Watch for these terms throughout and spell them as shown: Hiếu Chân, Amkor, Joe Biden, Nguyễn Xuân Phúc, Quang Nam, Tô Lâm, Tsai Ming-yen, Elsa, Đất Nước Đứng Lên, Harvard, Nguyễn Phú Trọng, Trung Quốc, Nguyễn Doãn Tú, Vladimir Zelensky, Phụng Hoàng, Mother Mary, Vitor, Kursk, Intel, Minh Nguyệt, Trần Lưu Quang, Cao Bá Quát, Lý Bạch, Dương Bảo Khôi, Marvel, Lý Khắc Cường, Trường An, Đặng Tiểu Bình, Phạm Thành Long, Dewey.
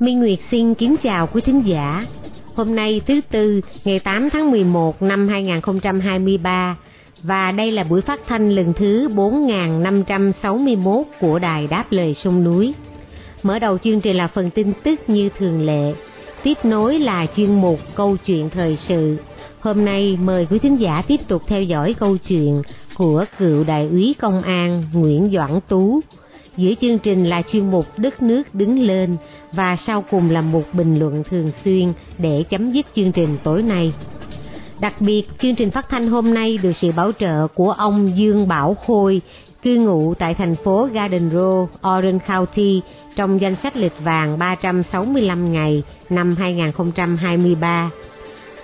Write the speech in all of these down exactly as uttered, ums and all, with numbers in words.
Minh Nguyệt xin kính chào quý thính giả. Hôm nay thứ Tư, ngày tám tháng mười một năm hai nghìn không trăm hai mươi ba, và đây là buổi phát thanh lần thứ bốn nghìn năm trăm sáu mươi mốt của Đài Đáp Lời Sông Núi. Mở đầu chương trình là phần tin tức như thường lệ, tiếp nối là chuyên mục Câu Chuyện Thời Sự. Hôm nay mời quý thính giả tiếp tục theo dõi câu chuyện của cựu đại úy công an Nguyễn Doãn Tú. Giữa chương trình là chuyên mục Đất Nước Đứng Lên và sau cùng là một bình luận thường xuyên để chấm dứt chương trình tối nay. Đặc biệt, chương trình phát thanh hôm nay được sự bảo trợ của ông Dương Bảo Khôi, cư ngụ tại thành phố Garden Row, Orange County, trong danh sách lịch vàng ba trăm sáu mươi lăm ngày năm hai nghìn không trăm hai mươi ba.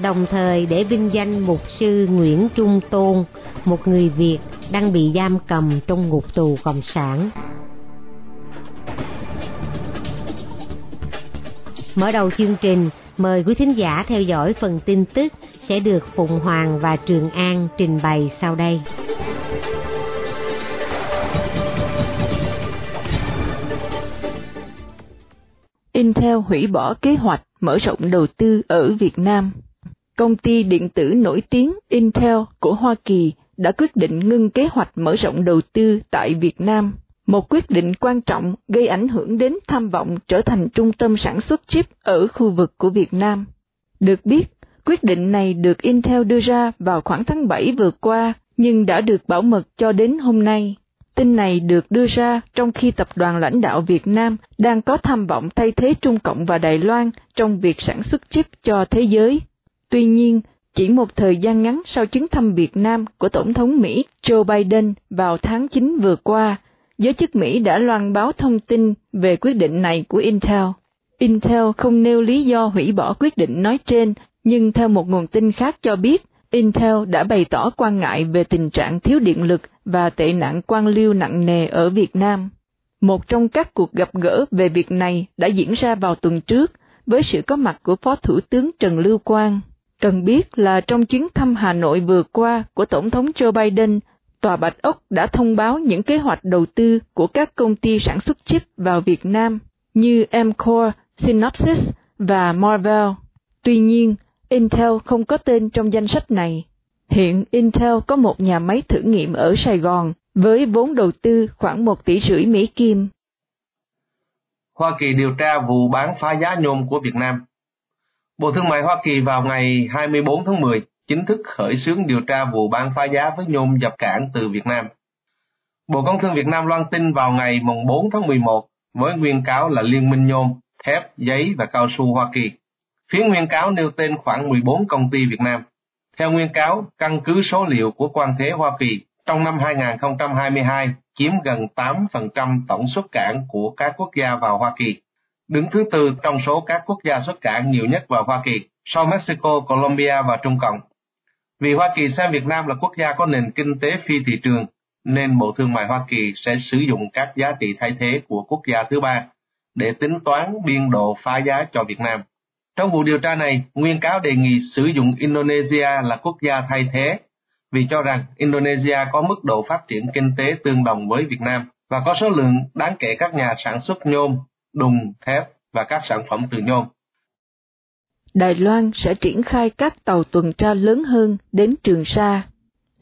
Đồng thời để vinh danh mục sư Nguyễn Trung Tôn, một người Việt đang bị giam cầm trong ngục tù cộng sản. Mở đầu chương trình, mời quý thính giả theo dõi phần tin tức sẽ được Phụng Hoàng và Trường An trình bày sau đây. Intel hủy bỏ kế hoạch mở rộng đầu tư ở Việt Nam. Công ty điện tử nổi tiếng Intel của Hoa Kỳ đã quyết định ngưng kế hoạch mở rộng đầu tư tại Việt Nam, một quyết định quan trọng gây ảnh hưởng đến tham vọng trở thành trung tâm sản xuất chip ở khu vực của Việt Nam. Được biết, quyết định này được Intel đưa ra vào khoảng tháng bảy vừa qua, nhưng đã được bảo mật cho đến hôm nay. Tin này được đưa ra trong khi tập đoàn lãnh đạo Việt Nam đang có tham vọng thay thế Trung Cộng và Đài Loan trong việc sản xuất chip cho thế giới. Tuy nhiên, chỉ một thời gian ngắn sau chuyến thăm Việt Nam của Tổng thống Mỹ Joe Biden vào tháng chín vừa qua, giới chức Mỹ đã loan báo thông tin về quyết định này của Intel. Intel không nêu lý do hủy bỏ quyết định nói trên, nhưng theo một nguồn tin khác cho biết, Intel đã bày tỏ quan ngại về tình trạng thiếu điện lực và tệ nạn quan liêu nặng nề ở Việt Nam. Một trong các cuộc gặp gỡ về việc này đã diễn ra vào tuần trước, với sự có mặt của Phó Thủ tướng Trần Lưu Quang. Cần biết là trong chuyến thăm Hà Nội vừa qua của Tổng thống Joe Biden, Tòa Bạch Ốc đã thông báo những kế hoạch đầu tư của các công ty sản xuất chip vào Việt Nam như Amkor, Synopsys và Marvel. Tuy nhiên, Intel không có tên trong danh sách này. Hiện Intel có một nhà máy thử nghiệm ở Sài Gòn với vốn đầu tư khoảng một tỷ rưỡi Mỹ Kim. Hoa Kỳ điều tra vụ bán phá giá nhôm của Việt Nam. Bộ Thương mại Hoa Kỳ vào ngày hai mươi tư tháng mười chính thức khởi xướng điều tra vụ bán phá giá với nhôm nhập cảng từ Việt Nam. Bộ Công Thương Việt Nam loan tin vào ngày bốn tháng mười một với nguyên cáo là Liên minh nhôm, thép, giấy và cao su Hoa Kỳ. Phía nguyên cáo nêu tên khoảng mười bốn công ty Việt Nam. Theo nguyên cáo, căn cứ số liệu của quan thế Hoa Kỳ, trong năm hai nghìn không trăm hai mươi hai chiếm gần tám phần trăm tổng xuất cảng của các quốc gia vào Hoa Kỳ, đứng thứ tư trong số các quốc gia xuất cảng nhiều nhất vào Hoa Kỳ, sau Mexico, Colombia và Trung Cộng. Vì Hoa Kỳ xem Việt Nam là quốc gia có nền kinh tế phi thị trường, nên Bộ Thương mại Hoa Kỳ sẽ sử dụng các giá trị thay thế của quốc gia thứ ba để tính toán biên độ phá giá cho Việt Nam. Trong vụ điều tra này, nguyên cáo đề nghị sử dụng Indonesia là quốc gia thay thế vì cho rằng Indonesia có mức độ phát triển kinh tế tương đồng với Việt Nam và có số lượng đáng kể các nhà sản xuất nhôm, đùng, thép và các sản phẩm từ nhôm. Đài Loan sẽ triển khai các tàu tuần tra lớn hơn đến Trường Sa.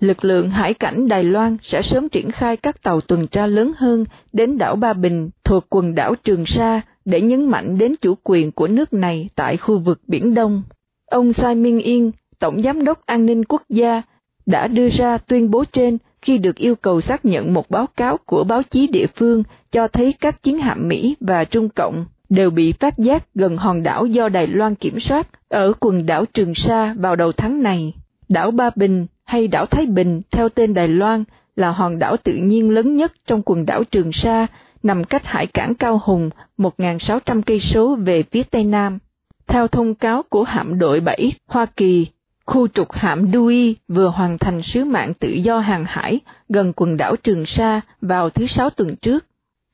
Lực lượng hải cảnh Đài Loan sẽ sớm triển khai các tàu tuần tra lớn hơn đến đảo Ba Bình thuộc quần đảo Trường Sa để nhấn mạnh đến chủ quyền của nước này tại khu vực Biển Đông. Ông Tsai Ming-yen, Tổng Giám đốc An ninh Quốc gia, đã đưa ra tuyên bố trên khi được yêu cầu xác nhận một báo cáo của báo chí địa phương cho thấy các chiến hạm Mỹ và Trung Cộng đều bị phát giác gần hòn đảo do Đài Loan kiểm soát ở quần đảo Trường Sa vào đầu tháng này. Đảo Ba Bình, hay đảo Thái Bình theo tên Đài Loan là hòn đảo tự nhiên lớn nhất trong quần đảo Trường Sa, nằm cách hải cảng Cao Hùng một nghìn sáu trăm cây số về phía Tây Nam. Theo thông cáo của hạm đội bảy Hoa Kỳ, khu trục hạm Dewey vừa hoàn thành sứ mạng tự do hàng hải gần quần đảo Trường Sa vào thứ Sáu tuần trước.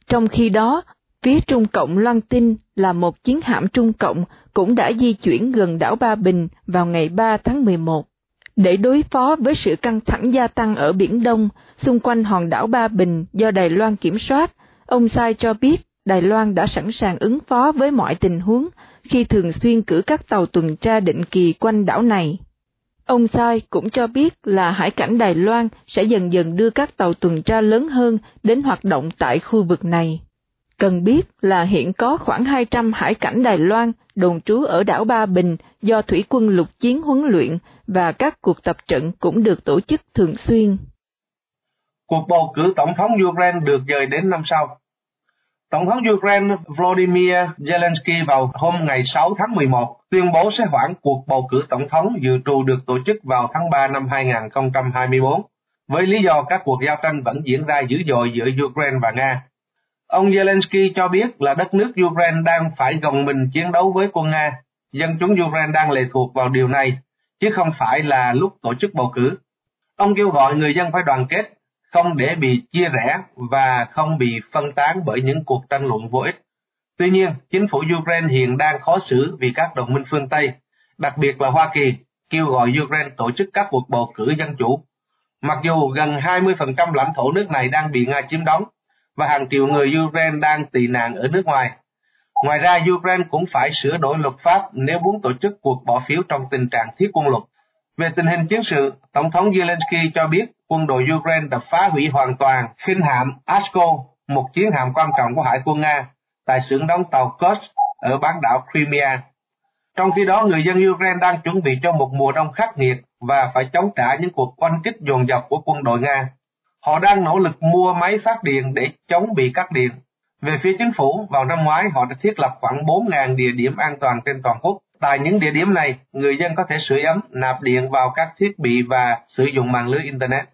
Trong khi đó, phía Trung Cộng loan tin là một chiến hạm Trung Cộng cũng đã di chuyển gần đảo Ba Bình vào ngày ba tháng mười một. Để đối phó với sự căng thẳng gia tăng ở Biển Đông xung quanh hòn đảo Ba Bình do Đài Loan kiểm soát, ông Tsai cho biết Đài Loan đã sẵn sàng ứng phó với mọi tình huống khi thường xuyên cử các tàu tuần tra định kỳ quanh đảo này. Ông Tsai cũng cho biết là hải cảnh Đài Loan sẽ dần dần đưa các tàu tuần tra lớn hơn đến hoạt động tại khu vực này. Cần biết là hiện có khoảng hai trăm hải cảnh Đài Loan đồn trú ở đảo Ba Bình do thủy quân lục chiến huấn luyện và các cuộc tập trận cũng được tổ chức thường xuyên. Cuộc bầu cử tổng thống Ukraine được dời đến năm sau. Tổng thống Ukraine Vladimir Zelensky vào hôm ngày sáu tháng mười một tuyên bố sẽ hoãn cuộc bầu cử tổng thống dự trù được tổ chức vào tháng ba năm hai nghìn không trăm hai mươi tư, với lý do các cuộc giao tranh vẫn diễn ra dữ dội giữa Ukraine và Nga. Ông Zelensky cho biết là đất nước Ukraine đang phải gồng mình chiến đấu với quân Nga, dân chúng Ukraine đang lệ thuộc vào điều này, chứ không phải là lúc tổ chức bầu cử. Ông kêu gọi người dân phải đoàn kết, không để bị chia rẽ và không bị phân tán bởi những cuộc tranh luận vô ích. Tuy nhiên, chính phủ Ukraine hiện đang khó xử vì các đồng minh phương Tây, đặc biệt là Hoa Kỳ, kêu gọi Ukraine tổ chức các cuộc bầu cử dân chủ. Mặc dù gần hai mươi phần trăm lãnh thổ nước này đang bị Nga chiếm đóng và hàng triệu người Ukraine đang tị nạn ở nước ngoài. Ngoài ra, Ukraine cũng phải sửa đổi luật pháp nếu muốn tổ chức cuộc bỏ phiếu trong tình trạng thiết quân luật. Về tình hình chiến sự, Tổng thống Zelensky cho biết quân đội Ukraine đã phá hủy hoàn toàn khinh hạm Asko, một chiến hạm quan trọng của hải quân Nga, tại xưởng đóng tàu Kursk ở bán đảo Crimea. Trong khi đó, người dân Ukraine đang chuẩn bị cho một mùa đông khắc nghiệt và phải chống trả những cuộc oanh kích dồn dập của quân đội Nga. Họ đang nỗ lực mua máy phát điện để chống bị cắt điện. Về phía chính phủ, vào năm ngoái họ đã thiết lập khoảng bốn nghìn địa điểm an toàn trên toàn quốc. Tại những địa điểm này, người dân có thể sưởi ấm, nạp điện vào các thiết bị và sử dụng mạng lưới Internet.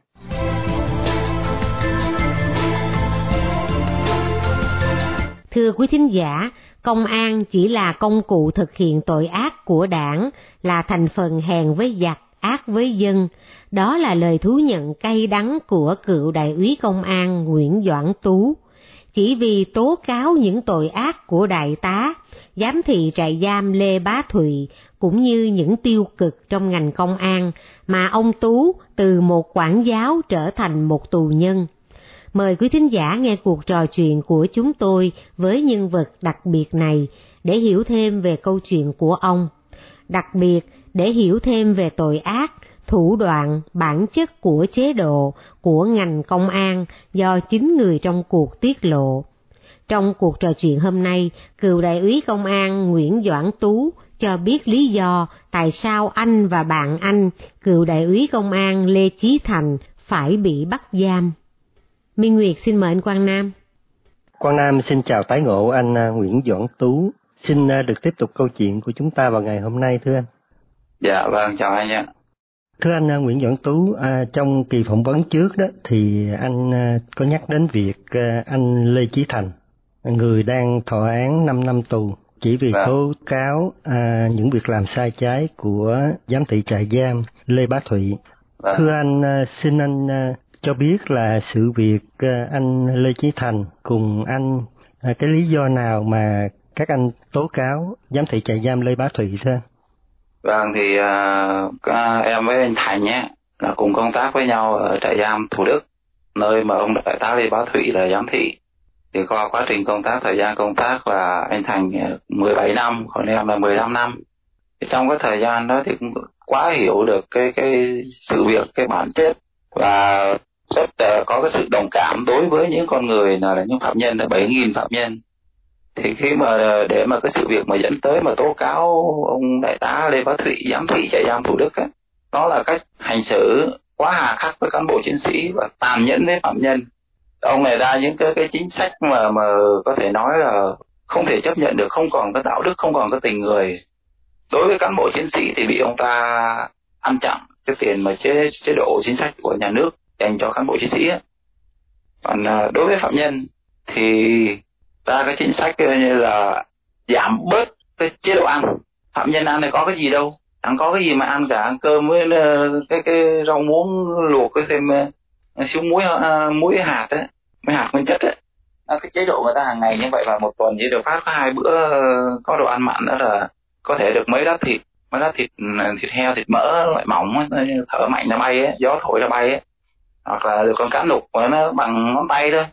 Thưa quý thính giả, công an chỉ là công cụ thực hiện tội ác của đảng, là thành phần hèn với giặc, ác với dân. Đó là lời thú nhận cay đắng của cựu đại úy công an Nguyễn Doãn Tú. Chỉ vì tố cáo những tội ác của đại tá, giám thị trại giam Lê Bá Thụy, cũng như những tiêu cực trong ngành công an, mà ông Tú từ một quản giáo trở thành một tù nhân. Mời quý thính giả nghe cuộc trò chuyện của chúng tôi với nhân vật đặc biệt này để hiểu thêm về câu chuyện của ông. Đặc biệt, để hiểu thêm về tội ác, thủ đoạn, bản chất của chế độ, của ngành công an do chính người trong cuộc tiết lộ. Trong cuộc trò chuyện hôm nay, cựu đại úy công an Nguyễn Doãn Tú cho biết lý do tại sao anh và bạn anh, cựu đại úy công an Lê Chí Thành, phải bị bắt giam. Minh Nguyệt xin mời anh Quang Nam. Quang Nam xin chào tái ngộ anh Nguyễn Doãn Tú. Xin được tiếp tục câu chuyện của chúng ta vào ngày hôm nay thưa anh. Dạ vâng, chào anh ạ. Thưa anh Nguyễn Doãn Tú, à, trong kỳ phỏng vấn trước đó thì anh à, có nhắc đến việc à, anh Lê Chí Thành, người đang thọ án năm năm tù chỉ vì vâng. tố cáo à, những việc làm sai trái của giám thị trại giam Lê Bá Thụy. Vâng. Thưa anh, à, xin anh à, cho biết là sự việc à, anh Lê Chí Thành cùng anh, à, cái lý do nào mà các anh tố cáo giám thị trại giam Lê Bá Thụy thưa anh? Vâng, thì uh, em với anh Thành nhé, là cùng công tác với nhau ở trại giam Thủ Đức, nơi mà ông đại tá Lê Bá Thụy là giám thị. Thì qua quá trình công tác, thời gian công tác là anh Thành mười bảy năm, còn em là mười lăm năm. Thì trong cái thời gian đó thì cũng quá hiểu được cái, cái sự việc, cái bản chất, và rất uh, có cái sự đồng cảm đối với những con người là, là những phạm nhân, là bảy nghìn phạm nhân. Thì khi mà để mà cái sự việc mà dẫn tới mà tố cáo ông đại tá Lê Bá Thụy, giám thị trại giam Thủ Đức ấy, đó là cách hành xử quá hà khắc với cán bộ chiến sĩ và tàn nhẫn với phạm nhân. Ông này ra những cái, cái chính sách mà, mà có thể nói là không thể chấp nhận được, không còn cái đạo đức, không còn cái tình người. Đối với cán bộ chiến sĩ thì bị ông ta ăn chặn, trước tiền mà chế, chế độ chính sách của nhà nước dành cho cán bộ chiến sĩ. Còn đối với phạm nhân thì ta cái chính sách như là giảm bớt cái chế độ ăn. Phạm nhân ăn này có cái gì đâu, ăn có cái gì mà ăn cả, ăn cơm với cái cái rau muống luộc với thêm xíu muối muối hạt ấy, muối hạt nguyên chất ấy. Cái chế độ người ta hàng ngày như vậy và một tuần chỉ được phát có hai bữa có đồ ăn mặn, đó là có thể được mấy lát thịt, mấy lát thịt thịt heo, thịt mỡ loại mỏng ấy, thở mạnh ra bay ấy, gió thổi ra bay ấy, hoặc là được con cá nục nó bằng ngón tay thôi,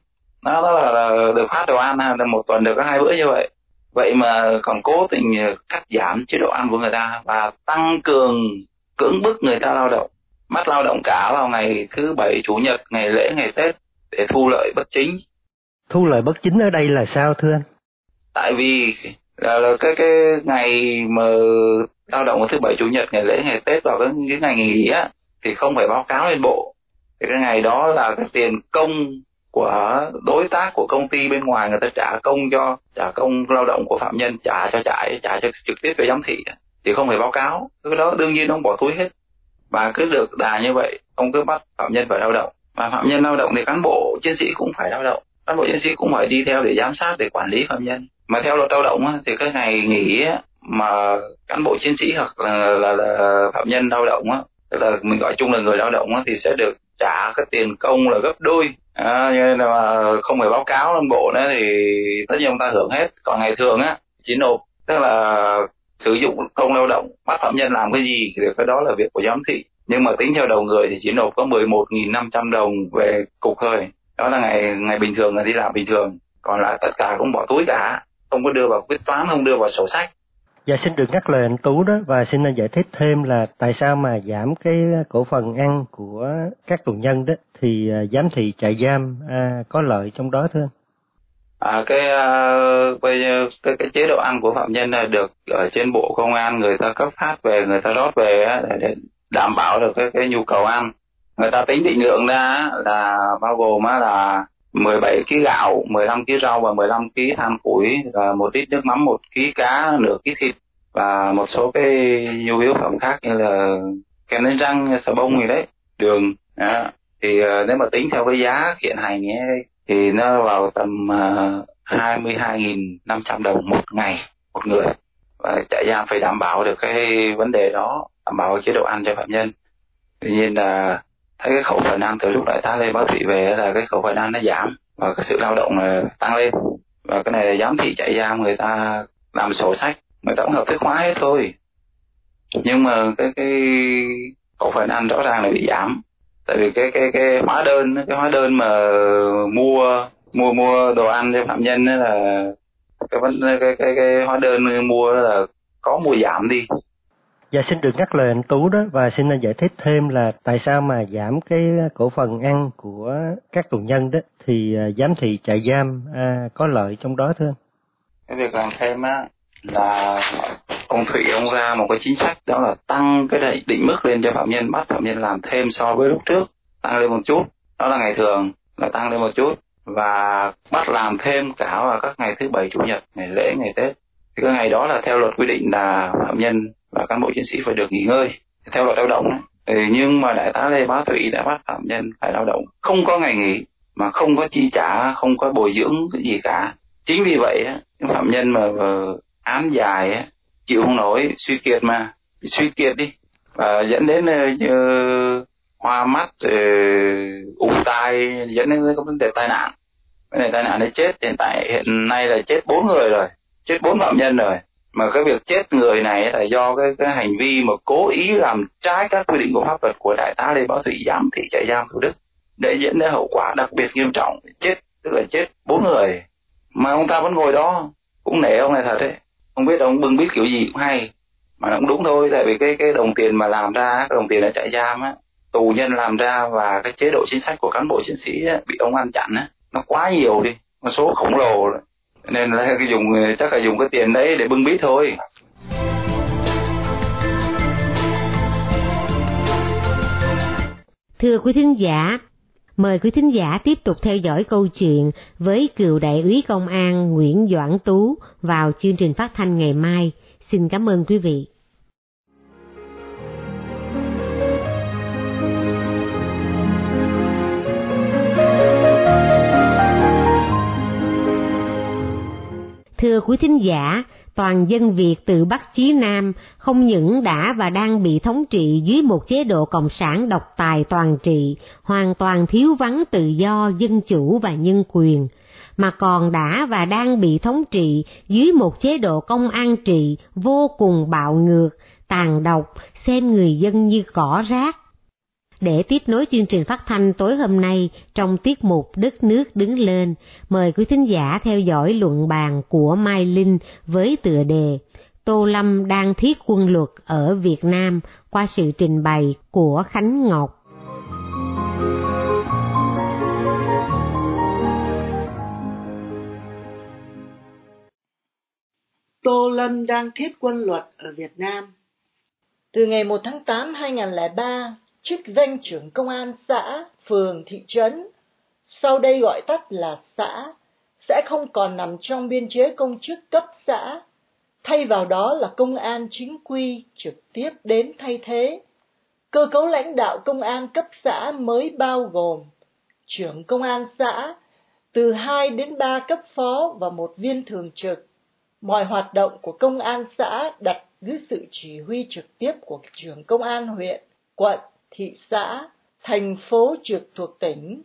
nó đó là, là được phát đồ ăn một tuần được có hai bữa như vậy. Vậy mà còn cố tình cắt giảm chế độ ăn của người ta và tăng cường cưỡng bức người ta lao động, bắt lao động cả vào ngày thứ bảy, chủ nhật, ngày lễ, ngày Tết để thu lợi bất chính. Thu lợi bất chính ở đây là sao thưa anh? Tại vì là, là cái cái ngày mà lao động thứ bảy, chủ nhật, ngày lễ, ngày Tết vào cái, cái ngày nghỉ á thì không phải báo cáo lên bộ. Thì cái ngày đó là cái tiền công của đối tác của công ty bên ngoài, người ta trả công cho trả công lao động của phạm nhân, trả cho trại, trả cho trực tiếp về giám thị thì không phải báo cáo. Cái đó đương nhiên ông bỏ túi hết và cứ được đà như vậy, ông cứ bắt phạm nhân phải lao động. Mà phạm nhân lao động thì cán bộ chiến sĩ cũng phải lao động, cán bộ chiến sĩ cũng phải đi theo để giám sát, để quản lý phạm nhân. Mà theo luật lao động thì cái ngày nghỉ mà cán bộ chiến sĩ hoặc là, là, là phạm nhân lao động, tức là mình gọi chung là người lao động thì sẽ được trả cái tiền công là gấp đôi. À, nhưng mà không phải báo cáo lên bộ nữa thì tất nhiên ông ta hưởng hết. Còn ngày thường á chỉ nộp, tức là sử dụng công lao động, bắt phạm nhân làm cái gì thì cái đó là việc của giám thị, nhưng mà tính theo đầu người thì chỉ nộp có mười một nghìn năm trăm đồng về cục thôi. Đó là ngày ngày bình thường, là đi làm bình thường, còn lại tất cả cũng bỏ túi cả, không có đưa vào quyết toán, không đưa vào sổ sách. Dạ xin được ngắt lời anh Tú đó và xin anh giải thích thêm là tại sao mà giảm cái cổ phần ăn của các tù nhân đó thì giám thị trại giam à, có lợi trong đó thưa anh? À, cái, cái, cái, cái chế độ ăn của phạm nhân là được ở trên bộ công an người ta cấp phát về, người ta rót về để, để đảm bảo được cái, cái nhu cầu ăn. Người ta tính định lượng ra là bao gồm là mười bảy ki lô gam gạo, mười lăm ki lô gam rau và mười lăm ki lô gam than củi, và một lít nước mắm, một ki lô gam cá, nửa ký thịt và một số cái nhu yếu phẩm khác như là kem đánh răng, xà bông gì đấy, đường. Đó. Thì nếu mà tính theo cái giá hiện hành ấy, thì nó vào tầm hai mươi hai nghìn năm trăm đồng một ngày một người. Và trại giam phải đảm bảo được cái vấn đề đó, đảm bảo chế độ ăn cho phạm nhân. Tuy nhiên là thấy cái khẩu phần ăn từ lúc đại tá Lê Bá Thụy về là cái khẩu phần ăn nó giảm và cái sự lao động là tăng lên, và cái này là giám thị trại giam người ta làm sổ sách, người ta cũng hợp thức hóa hết thôi, nhưng mà cái cái khẩu phần ăn rõ ràng là bị giảm. Tại vì cái cái cái hóa đơn cái hóa đơn mà mua mua mua đồ ăn cho phạm nhân là cái cái cái, cái hóa đơn mua là có mua giảm đi. Dạ xin được ngắt lời anh Tú đó và xin anh giải thích thêm là tại sao mà giảm cái cổ phần ăn của các tù nhân đó thì giám thị trại giam à, có lợi trong đó thưa anh? Cái việc làm thêm á là ông Thụy ông ra một cái chính sách, đó là tăng cái định mức lên cho phạm nhân, bắt phạm nhân làm thêm so với lúc trước, tăng lên một chút, đó là ngày thường là tăng lên một chút, và bắt làm thêm cả vào các ngày thứ bảy, chủ nhật, ngày lễ, ngày Tết. Thì cái ngày đó là theo luật quy định là phạm nhân và cán bộ chiến sĩ phải được nghỉ ngơi theo luật lao động, nhưng mà đại tá Lê Bá Thụy đã bắt phạm nhân phải lao động, không có ngày nghỉ mà không có chi trả, không có bồi dưỡng cái gì cả. Chính vì vậy những phạm nhân mà án dài chịu không nổi, suy kiệt mà suy kiệt đi và dẫn đến hoa mắt, ù tai, dẫn đến cái vấn đề tai nạn. Cái này tai nạn nó chết hiện tại hiện nay là chết bốn người rồi, chết bốn phạm nhân rồi. Mà cái việc chết người này là do cái, cái hành vi mà cố ý làm trái các quy định của pháp luật của đại tá Lê Bá Thụy, giám thị trại giam Thủ Đức, để dẫn đến hậu quả đặc biệt nghiêm trọng, chết tức là chết bốn người mà ông ta vẫn ngồi đó. Cũng nể ông này thật đấy, không biết ông bưng biết kiểu gì cũng hay, mà nó cũng đúng thôi. Tại vì cái cái đồng tiền mà làm ra, cái đồng tiền ở trại giam á, tù nhân làm ra và cái chế độ chính sách của cán bộ chiến sĩ á, bị ông ăn chặn á, nó quá nhiều đi, nó số khổng lồ rồi. Nên là cái dùng chắc là dùng cái tiền đấy để bưng bí thôi. Thưa quý thính giả, mời quý thính giả tiếp tục theo dõi câu chuyện với cựu đại úy công an Nguyễn Doãn Tú vào chương trình phát thanh ngày mai. Xin cảm ơn quý vị. thơ của thính giả, toàn dân Việt từ Bắc chí Nam không những đã và đang bị thống trị dưới một chế độ cộng sản độc tài toàn trị, hoàn toàn thiếu vắng tự do, dân chủ và nhân quyền, mà còn đã và đang bị thống trị dưới một chế độ công an trị vô cùng bạo ngược, tàn độc, xem người dân như cỏ rác. Để tiếp nối chương trình phát thanh tối hôm nay trong tiết mục Đất Nước Đứng Lên, mời quý thính giả theo dõi luận bàn của Mai Linh với tựa đề Tô Lâm đang thiết quân luật ở Việt Nam qua sự trình bày của Khánh Ngọc. Tô Lâm đang thiết quân luật ở Việt Nam. Từ ngày một tháng tám năm hai nghìn không trăm lẻ ba, chức danh trưởng công an xã, phường, thị trấn, sau đây gọi tắt là xã, sẽ không còn nằm trong biên chế công chức cấp xã, thay vào đó là công an chính quy trực tiếp đến thay thế. Cơ cấu lãnh đạo công an cấp xã mới bao gồm trưởng công an xã, từ hai đến ba cấp phó và một viên thường trực. Mọi hoạt động của công an xã đặt dưới sự chỉ huy trực tiếp của trưởng công an huyện, quận, thị xã, thành phố trực thuộc tỉnh,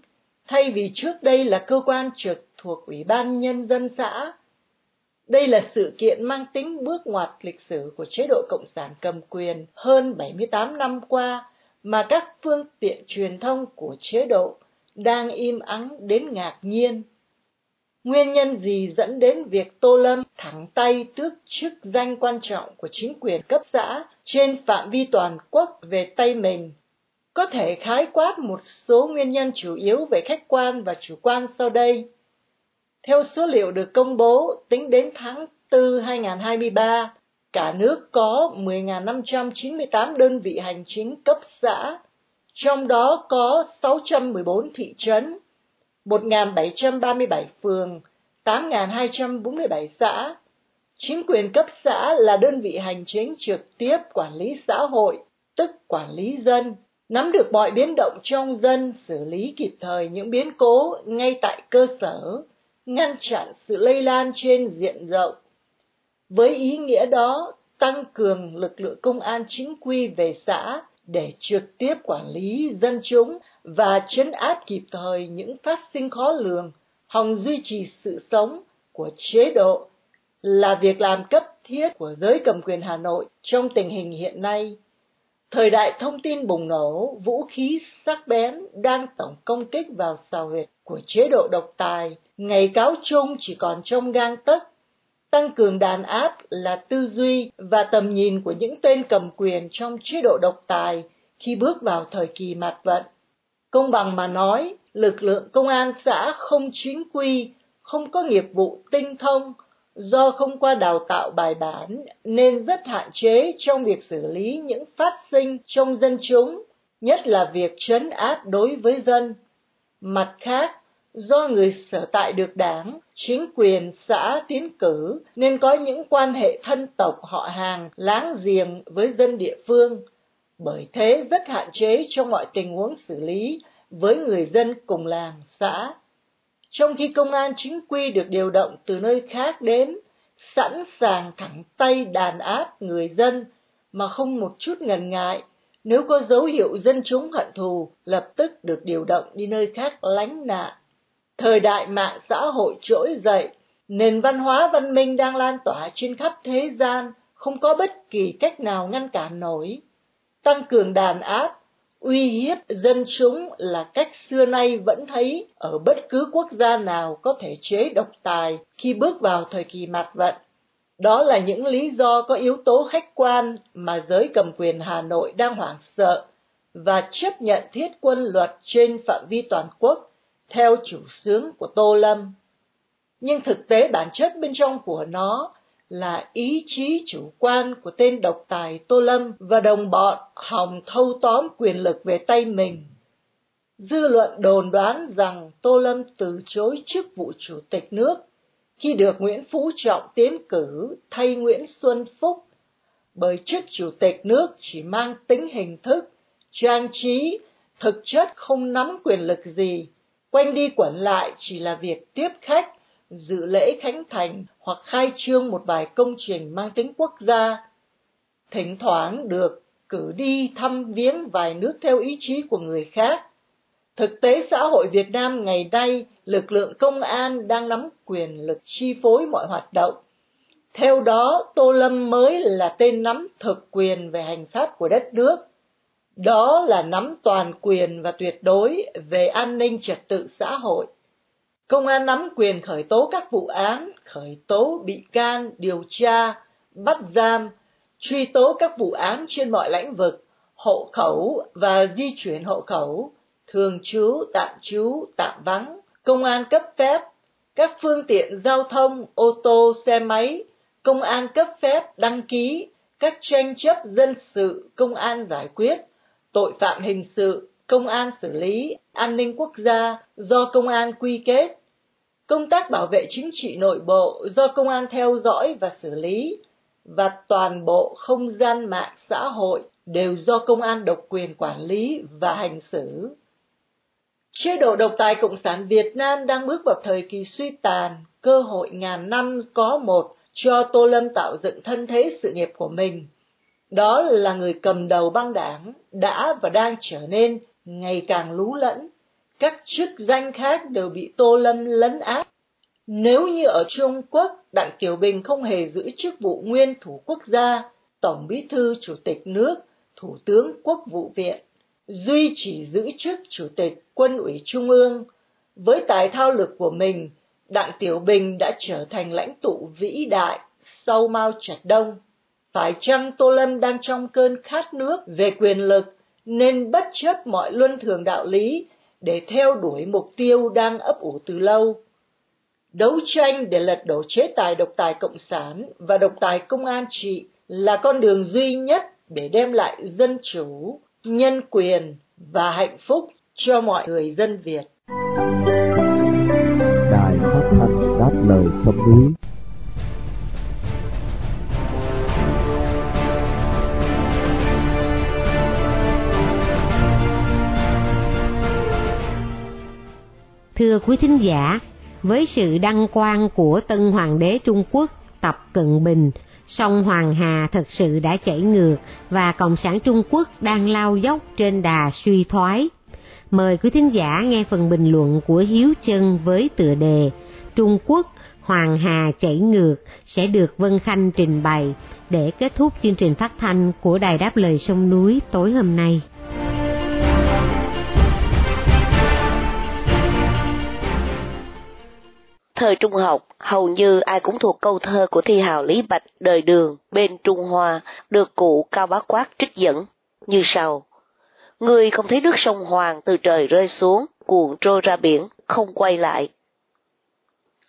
thay vì trước đây là cơ quan trực thuộc Ủy ban Nhân dân xã. Đây là sự kiện mang tính bước ngoặt lịch sử của chế độ Cộng sản cầm quyền hơn bảy mươi tám năm qua mà các phương tiện truyền thông của chế độ đang im ắng đến ngạc nhiên. Nguyên nhân gì dẫn đến việc Tô Lâm thẳng tay tước chức danh quan trọng của chính quyền cấp xã trên phạm vi toàn quốc về tay mình? Có thể khái quát một số nguyên nhân chủ yếu về khách quan và chủ quan sau đây. Theo số liệu được công bố, tính đến tháng tư năm hai nghìn không trăm hai mươi ba, cả nước có mười nghìn năm trăm chín mươi tám đơn vị hành chính cấp xã, trong đó có sáu trăm mười bốn thị trấn, một nghìn bảy trăm ba mươi bảy phường, tám nghìn hai trăm bốn mươi bảy xã. Chính quyền cấp xã là đơn vị hành chính trực tiếp quản lý xã hội, tức quản lý dân, nắm được mọi biến động trong dân, xử lý kịp thời những biến cố ngay tại cơ sở, ngăn chặn sự lây lan trên diện rộng. Với ý nghĩa đó, tăng cường lực lượng công an chính quy về xã để trực tiếp quản lý dân chúng và trấn áp kịp thời những phát sinh khó lường, hòng duy trì sự sống của chế độ, là việc làm cấp thiết của giới cầm quyền Hà Nội trong tình hình hiện nay. Thời đại thông tin bùng nổ, vũ khí sắc bén đang tổng công kích vào sào huyệt của chế độ độc tài, ngày cáo chung chỉ còn trong gang tấc. Tăng cường đàn áp là tư duy và tầm nhìn của những tên cầm quyền trong chế độ độc tài khi bước vào thời kỳ mạt vận. Công bằng mà nói, lực lượng công an xã không chính quy, không có nghiệp vụ tinh thông, do không qua đào tạo bài bản nên rất hạn chế trong việc xử lý những phát sinh trong dân chúng, nhất là việc trấn áp đối với dân. Mặt khác, do người sở tại được đảng, chính quyền xã tiến cử nên có những quan hệ thân tộc họ hàng láng giềng với dân địa phương, bởi thế rất hạn chế trong mọi tình huống xử lý với người dân cùng làng xã. Trong khi công an chính quy được điều động từ nơi khác đến, sẵn sàng thẳng tay đàn áp người dân mà không một chút ngần ngại, nếu có dấu hiệu dân chúng hận thù lập tức được điều động đi nơi khác lánh nạn. Thời đại mạng xã hội trỗi dậy, nền văn hóa văn minh đang lan tỏa trên khắp thế gian, không có bất kỳ cách nào ngăn cản nổi. Tăng cường đàn áp, uy hiếp dân chúng là cách xưa nay vẫn thấy ở bất cứ quốc gia nào có thể chế độc tài khi bước vào thời kỳ mạt vận. Đó là những lý do có yếu tố khách quan mà giới cầm quyền Hà Nội đang hoảng sợ và chấp nhận thiết quân luật trên phạm vi toàn quốc theo chủ xướng của Tô Lâm. Nhưng thực tế bản chất bên trong của nó là ý chí chủ quan của tên độc tài Tô Lâm và đồng bọn hòng thâu tóm quyền lực về tay mình. Dư luận đồn đoán rằng Tô Lâm từ chối chức vụ chủ tịch nước khi được Nguyễn Phú Trọng tiến cử thay Nguyễn Xuân Phúc, bởi chức chủ tịch nước chỉ mang tính hình thức, trang trí, thực chất không nắm quyền lực gì, quanh đi quẩn lại chỉ là việc tiếp khách dự lễ khánh thành hoặc khai trương một vài công trình mang tính quốc gia, thỉnh thoảng được cử đi thăm viếng vài nước theo ý chí của người khác. Thực tế xã hội Việt Nam ngày nay, lực lượng công an đang nắm quyền lực chi phối mọi hoạt động. Theo đó, Tô Lâm mới là tên nắm thực quyền về hành pháp của đất nước. Đó là nắm toàn quyền và tuyệt đối về an ninh trật tự xã hội. Công an nắm quyền khởi tố các vụ án, khởi tố bị can, điều tra, bắt giam, truy tố các vụ án trên mọi lĩnh vực, hộ khẩu và di chuyển hộ khẩu, thường trú, tạm trú, tạm vắng, công an cấp phép, các phương tiện giao thông, ô tô, xe máy, công an cấp phép, đăng ký, các tranh chấp dân sự, công an giải quyết, tội phạm hình sự, công an xử lý, an ninh quốc gia do công an quy kết, công tác bảo vệ chính trị nội bộ do công an theo dõi và xử lý, và toàn bộ không gian mạng xã hội đều do công an độc quyền quản lý và hành xử. Chế độ độc tài Cộng sản Việt Nam đang bước vào thời kỳ suy tàn, cơ hội ngàn năm có một cho Tô Lâm tạo dựng thân thế sự nghiệp của mình. Đó là người cầm đầu băng đảng đã và đang trở nên ngày càng lú lẫn, các chức danh khác đều bị Tô Lâm lấn át. Nếu như ở Trung Quốc, Đặng Tiểu Bình không hề giữ chức vụ nguyên thủ quốc gia, tổng bí thư, chủ tịch nước, thủ tướng quốc vụ viện, duy chỉ giữ chức chủ tịch Quân ủy Trung ương. Với tài thao lược của mình, Đặng Tiểu Bình đã trở thành lãnh tụ vĩ đại sau Mao Trạch Đông. Phải chăng Tô Lâm đang trong cơn khát nước về quyền lực, nên bất chấp mọi luân thường đạo lý để theo đuổi mục tiêu đang ấp ủ từ lâu? Đấu tranh để lật đổ chế tài độc tài Cộng sản và độc tài công an trị là con đường duy nhất để đem lại dân chủ, nhân quyền và hạnh phúc cho mọi người dân Việt. Đài Đáp Lời Sông Núi. Thưa quý thính giả, với sự đăng quang của tân hoàng đế Trung Quốc Tập Cận Bình, sông Hoàng Hà thực sự đã chảy ngược và Cộng sản Trung Quốc đang lao dốc trên đà suy thoái. Mời quý thính giả nghe phần bình luận của Hiếu Chân với tựa đề Trung Quốc, Hoàng Hà chảy ngược sẽ được Vân Khanh trình bày để kết thúc chương trình phát thanh của Đài Đáp Lời Sông Núi tối hôm nay. Thời trung học, hầu như ai cũng thuộc câu thơ của thi hào Lý Bạch đời Đường bên Trung Hoa được cụ Cao Bá Quát trích dẫn như sau: người không thấy nước sông Hoàng từ trời rơi xuống, cuộn trôi ra biển, không quay lại.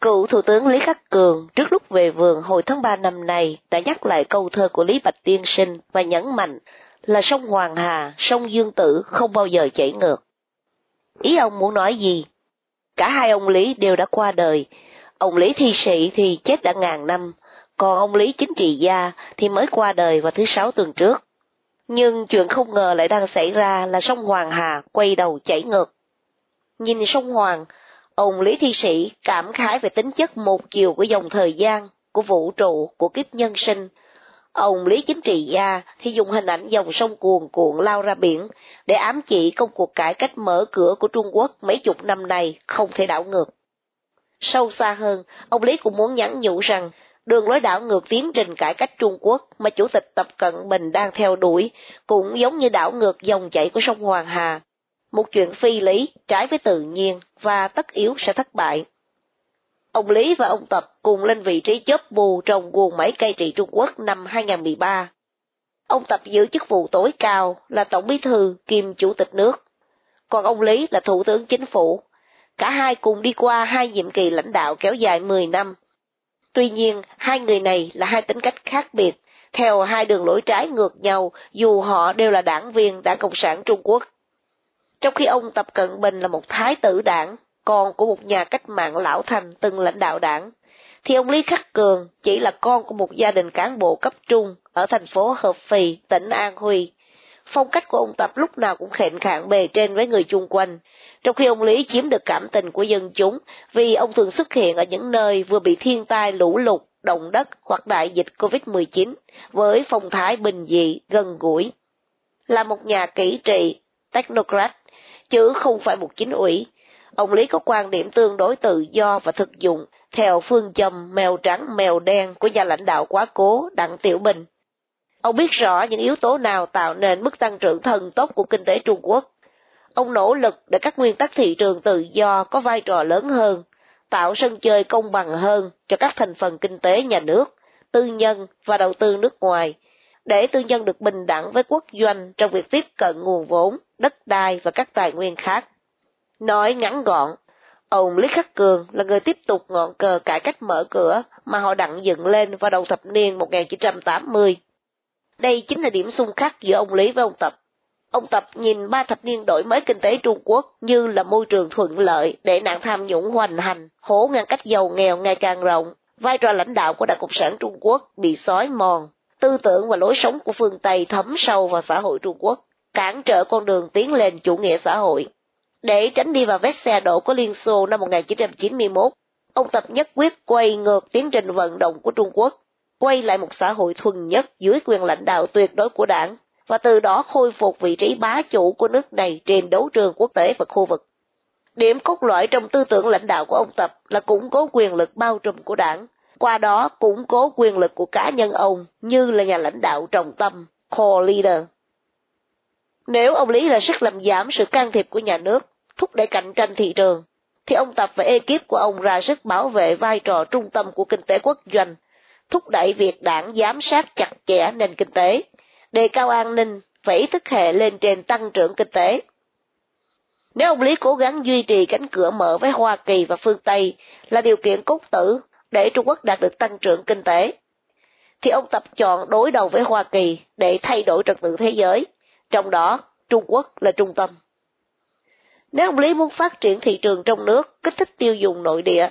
Cựu Thủ tướng Lý Khắc Cường trước lúc về vườn hồi tháng ba năm nay đã nhắc lại câu thơ của Lý Bạch tiên sinh và nhấn mạnh là sông Hoàng Hà, sông Dương Tử không bao giờ chảy ngược. Ý ông muốn nói gì? Cả hai ông Lý đều đã qua đời. Ông Lý thi sĩ thì chết đã ngàn năm, còn ông Lý chính trị gia thì mới qua đời vào thứ Sáu tuần trước. Nhưng chuyện không ngờ lại đang xảy ra là sông Hoàng Hà quay đầu chảy ngược. Nhìn sông Hoàng, ông Lý thi sĩ cảm khái về tính chất một chiều của dòng thời gian, của vũ trụ, của kiếp nhân sinh. Ông Lý chính trị gia thì dùng hình ảnh dòng sông cuồn cuộn lao ra biển để ám chỉ công cuộc cải cách mở cửa của Trung Quốc mấy chục năm nay không thể đảo ngược. Sâu xa hơn, ông Lý cũng muốn nhắn nhủ rằng đường lối đảo ngược tiến trình cải cách Trung Quốc mà Chủ tịch Tập Cận Bình đang theo đuổi cũng giống như đảo ngược dòng chảy của sông Hoàng Hà. Một chuyện phi lý, trái với tự nhiên và tất yếu sẽ thất bại. Ông Lý và ông Tập cùng lên vị trí chóp bù trong guồng máy cai trị Trung Quốc năm hai không một ba. Ông Tập giữ chức vụ tối cao là Tổng bí thư kiêm Chủ tịch nước, còn ông Lý là Thủ tướng Chính phủ. Cả hai cùng đi qua hai nhiệm kỳ lãnh đạo kéo dài mười năm. Tuy nhiên, hai người này là hai tính cách khác biệt, theo hai đường lối trái ngược nhau dù họ đều là đảng viên Đảng Cộng sản Trung Quốc. Trong khi ông Tập Cận Bình là một thái tử đảng, con của một nhà cách mạng lão thành từng lãnh đạo đảng, thì ông Lý Khắc Cường chỉ là con của một gia đình cán bộ cấp trung ở thành phố Hợp Phì, tỉnh An Huy, phong cách của ông Tập lúc nào cũng khệnh khạng bề trên với người chung quanh, trong khi ông Lý chiếm được cảm tình của dân chúng vì ông thường xuất hiện ở những nơi vừa bị thiên tai lũ lụt, động đất hoặc đại dịch cô vít mười chín với phong thái bình dị, gần gũi. Là một nhà kỹ trị, technocrat, chứ không phải một chính ủy, ông Lý có quan điểm tương đối tự do và thực dụng theo phương châm mèo trắng mèo đen của nhà lãnh đạo quá cố Đặng Tiểu Bình. Ông biết rõ những yếu tố nào tạo nên mức tăng trưởng thần tốc của kinh tế Trung Quốc. Ông nỗ lực để các nguyên tắc thị trường tự do có vai trò lớn hơn, tạo sân chơi công bằng hơn cho các thành phần kinh tế nhà nước, tư nhân và đầu tư nước ngoài, để tư nhân được bình đẳng với quốc doanh trong việc tiếp cận nguồn vốn, đất đai và các tài nguyên khác. Nói ngắn gọn, ông Lý Khắc Cường là người tiếp tục ngọn cờ cải cách mở cửa mà họ Đặng dựng lên vào đầu thập niên một nghìn chín trăm tám mươi. Đây chính là điểm xung khắc giữa ông Lý với ông Tập. Ông Tập nhìn ba thập niên đổi mới kinh tế Trung Quốc như là môi trường thuận lợi để nạn tham nhũng hoành hành, hố ngăn cách giàu nghèo ngày càng rộng, vai trò lãnh đạo của Đảng Cộng sản Trung Quốc bị xói mòn, tư tưởng và lối sống của phương Tây thấm sâu vào xã hội Trung Quốc, cản trở con đường tiến lên chủ nghĩa xã hội. Để tránh đi vào vết xe đổ của Liên Xô năm một nghìn chín trăm chín mươi mốt, ông Tập nhất quyết quay ngược tiến trình vận động của Trung Quốc, quay lại một xã hội thuần nhất dưới quyền lãnh đạo tuyệt đối của Đảng, và từ đó khôi phục vị trí bá chủ của nước này trên đấu trường quốc tế và khu vực. Điểm cốt lõi trong tư tưởng lãnh đạo của ông Tập là củng cố quyền lực bao trùm của Đảng, qua đó củng cố quyền lực của cá nhân ông như là nhà lãnh đạo trọng tâm, core leader. Nếu ông Lý là sức làm giảm sự can thiệp của nhà nước, thúc đẩy cạnh tranh thị trường, thì ông Tập và ekip của ông ra sức bảo vệ vai trò trung tâm của kinh tế quốc doanh, thúc đẩy việc Đảng giám sát chặt chẽ nền kinh tế, đề cao an ninh và ý thức hệ lên trên tăng trưởng kinh tế. Nếu ông Lý cố gắng duy trì cánh cửa mở với Hoa Kỳ và phương Tây là điều kiện cốt tử để Trung Quốc đạt được tăng trưởng kinh tế, thì ông Tập chọn đối đầu với Hoa Kỳ để thay đổi trật tự thế giới, trong đó Trung Quốc là trung tâm. Nếu ông Lý muốn phát triển thị trường trong nước, kích thích tiêu dùng nội địa,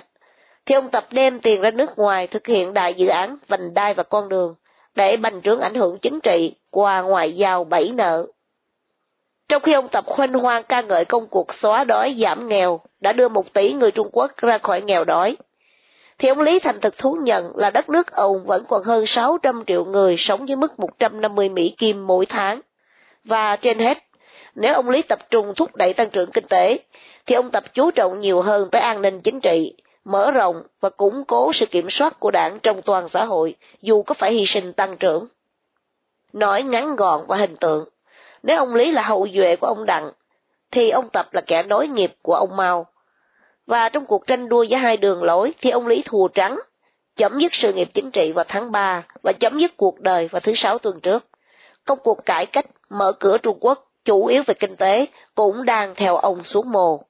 thì ông Tập đem tiền ra nước ngoài thực hiện đại dự án vành đai và con đường để bành trướng ảnh hưởng chính trị qua ngoại giao bẫy nợ. Trong khi ông Tập hoan hoan ca ngợi công cuộc xóa đói giảm nghèo đã đưa một tỷ người Trung Quốc ra khỏi nghèo đói, thì ông Lý thành thực thú nhận là đất nước ông vẫn còn hơn sáu trăm triệu người sống dưới mức một trăm năm mươi Mỹ Kim mỗi tháng. Và trên hết, nếu ông Lý tập trung thúc đẩy tăng trưởng kinh tế, thì ông Tập chú trọng nhiều hơn tới an ninh chính trị, mở rộng và củng cố sự kiểm soát của Đảng trong toàn xã hội, dù có phải hy sinh tăng trưởng. Nói ngắn gọn và hình tượng, nếu ông Lý là hậu duệ của ông Đặng, thì ông Tập là kẻ nối nghiệp của ông Mao. Và trong cuộc tranh đua giữa hai đường lối thì ông Lý thua trắng, chấm dứt sự nghiệp chính trị vào tháng ba và chấm dứt cuộc đời vào thứ Sáu tuần trước. Công cuộc cải cách, mở cửa Trung Quốc, chủ yếu về kinh tế, cũng đang theo ông xuống mồ.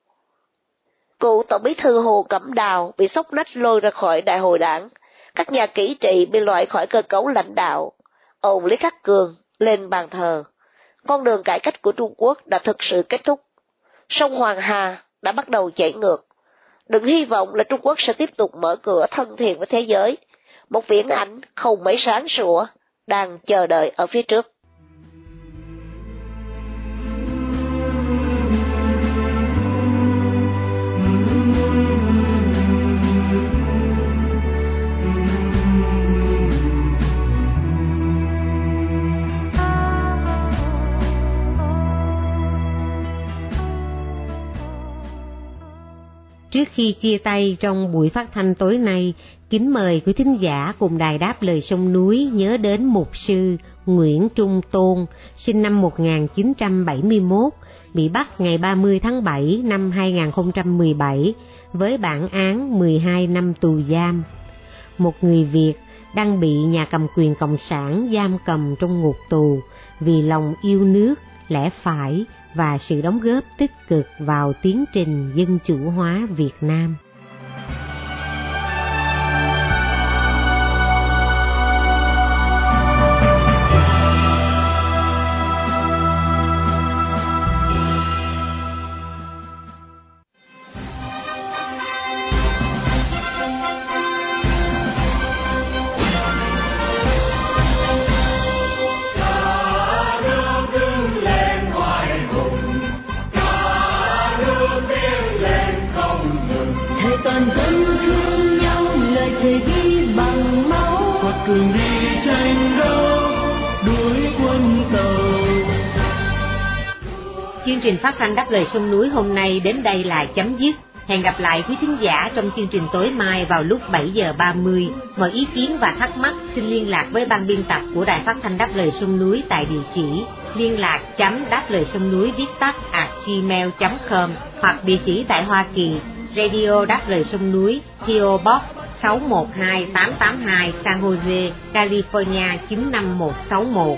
Cựu Tổng bí thư Hồ Cẩm Đào bị sốc nách lôi ra khỏi đại hội Đảng, các nhà kỹ trị bị loại khỏi cơ cấu lãnh đạo, ông Lý Khắc Cường lên bàn thờ. Con đường cải cách của Trung Quốc đã thực sự kết thúc. Sông Hoàng Hà đã bắt đầu chảy ngược. Đừng hy vọng là Trung Quốc sẽ tiếp tục mở cửa thân thiện với thế giới. Một viễn ảnh không mấy sáng sủa đang chờ đợi ở phía trước. Trước khi chia tay trong buổi phát thanh tối nay, kính mời quý thính giả cùng Đài Đáp Lời Sông Núi nhớ đến mục sư Nguyễn Trung Tôn, sinh năm một nghìn chín trăm bảy mươi mốt, bị bắt ngày ba mươi tháng bảy năm hai nghìn không trăm mười bảy với bản án mười hai năm tù giam. Một người Việt đang bị nhà cầm quyền Cộng sản giam cầm trong ngục tù vì lòng yêu nước, lẽ phải và sự đóng góp tích cực vào tiến trình dân chủ hóa Việt Nam. ngàn dân thương nhau, lời thề ghi bằng máu. Quật cường đi tranh đấu, đuổi quân tàu. Chương trình phát thanh Đáp Lời Sông Núi hôm nay đến đây là chấm dứt. Hẹn gặp lại quý thính giả trong chương trình tối mai vào lúc bảy giờ ba mươi. Mọi ý kiến và thắc mắc xin liên lạc với ban biên tập của Đài Phát thanh Đáp Lời Sông Núi tại địa chỉ liên lạc chấm đáp lời sông núi viết tắt a còng gmail chấm com hoặc địa chỉ tại Hoa Kỳ Radio Đáp Lời Sông Núi pê ô Box sáu một hai tám tám hai San Jose, California chín năm một sáu một,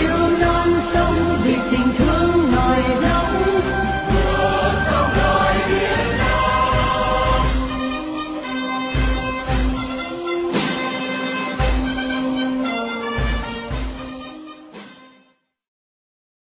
yêu non sông, vì tình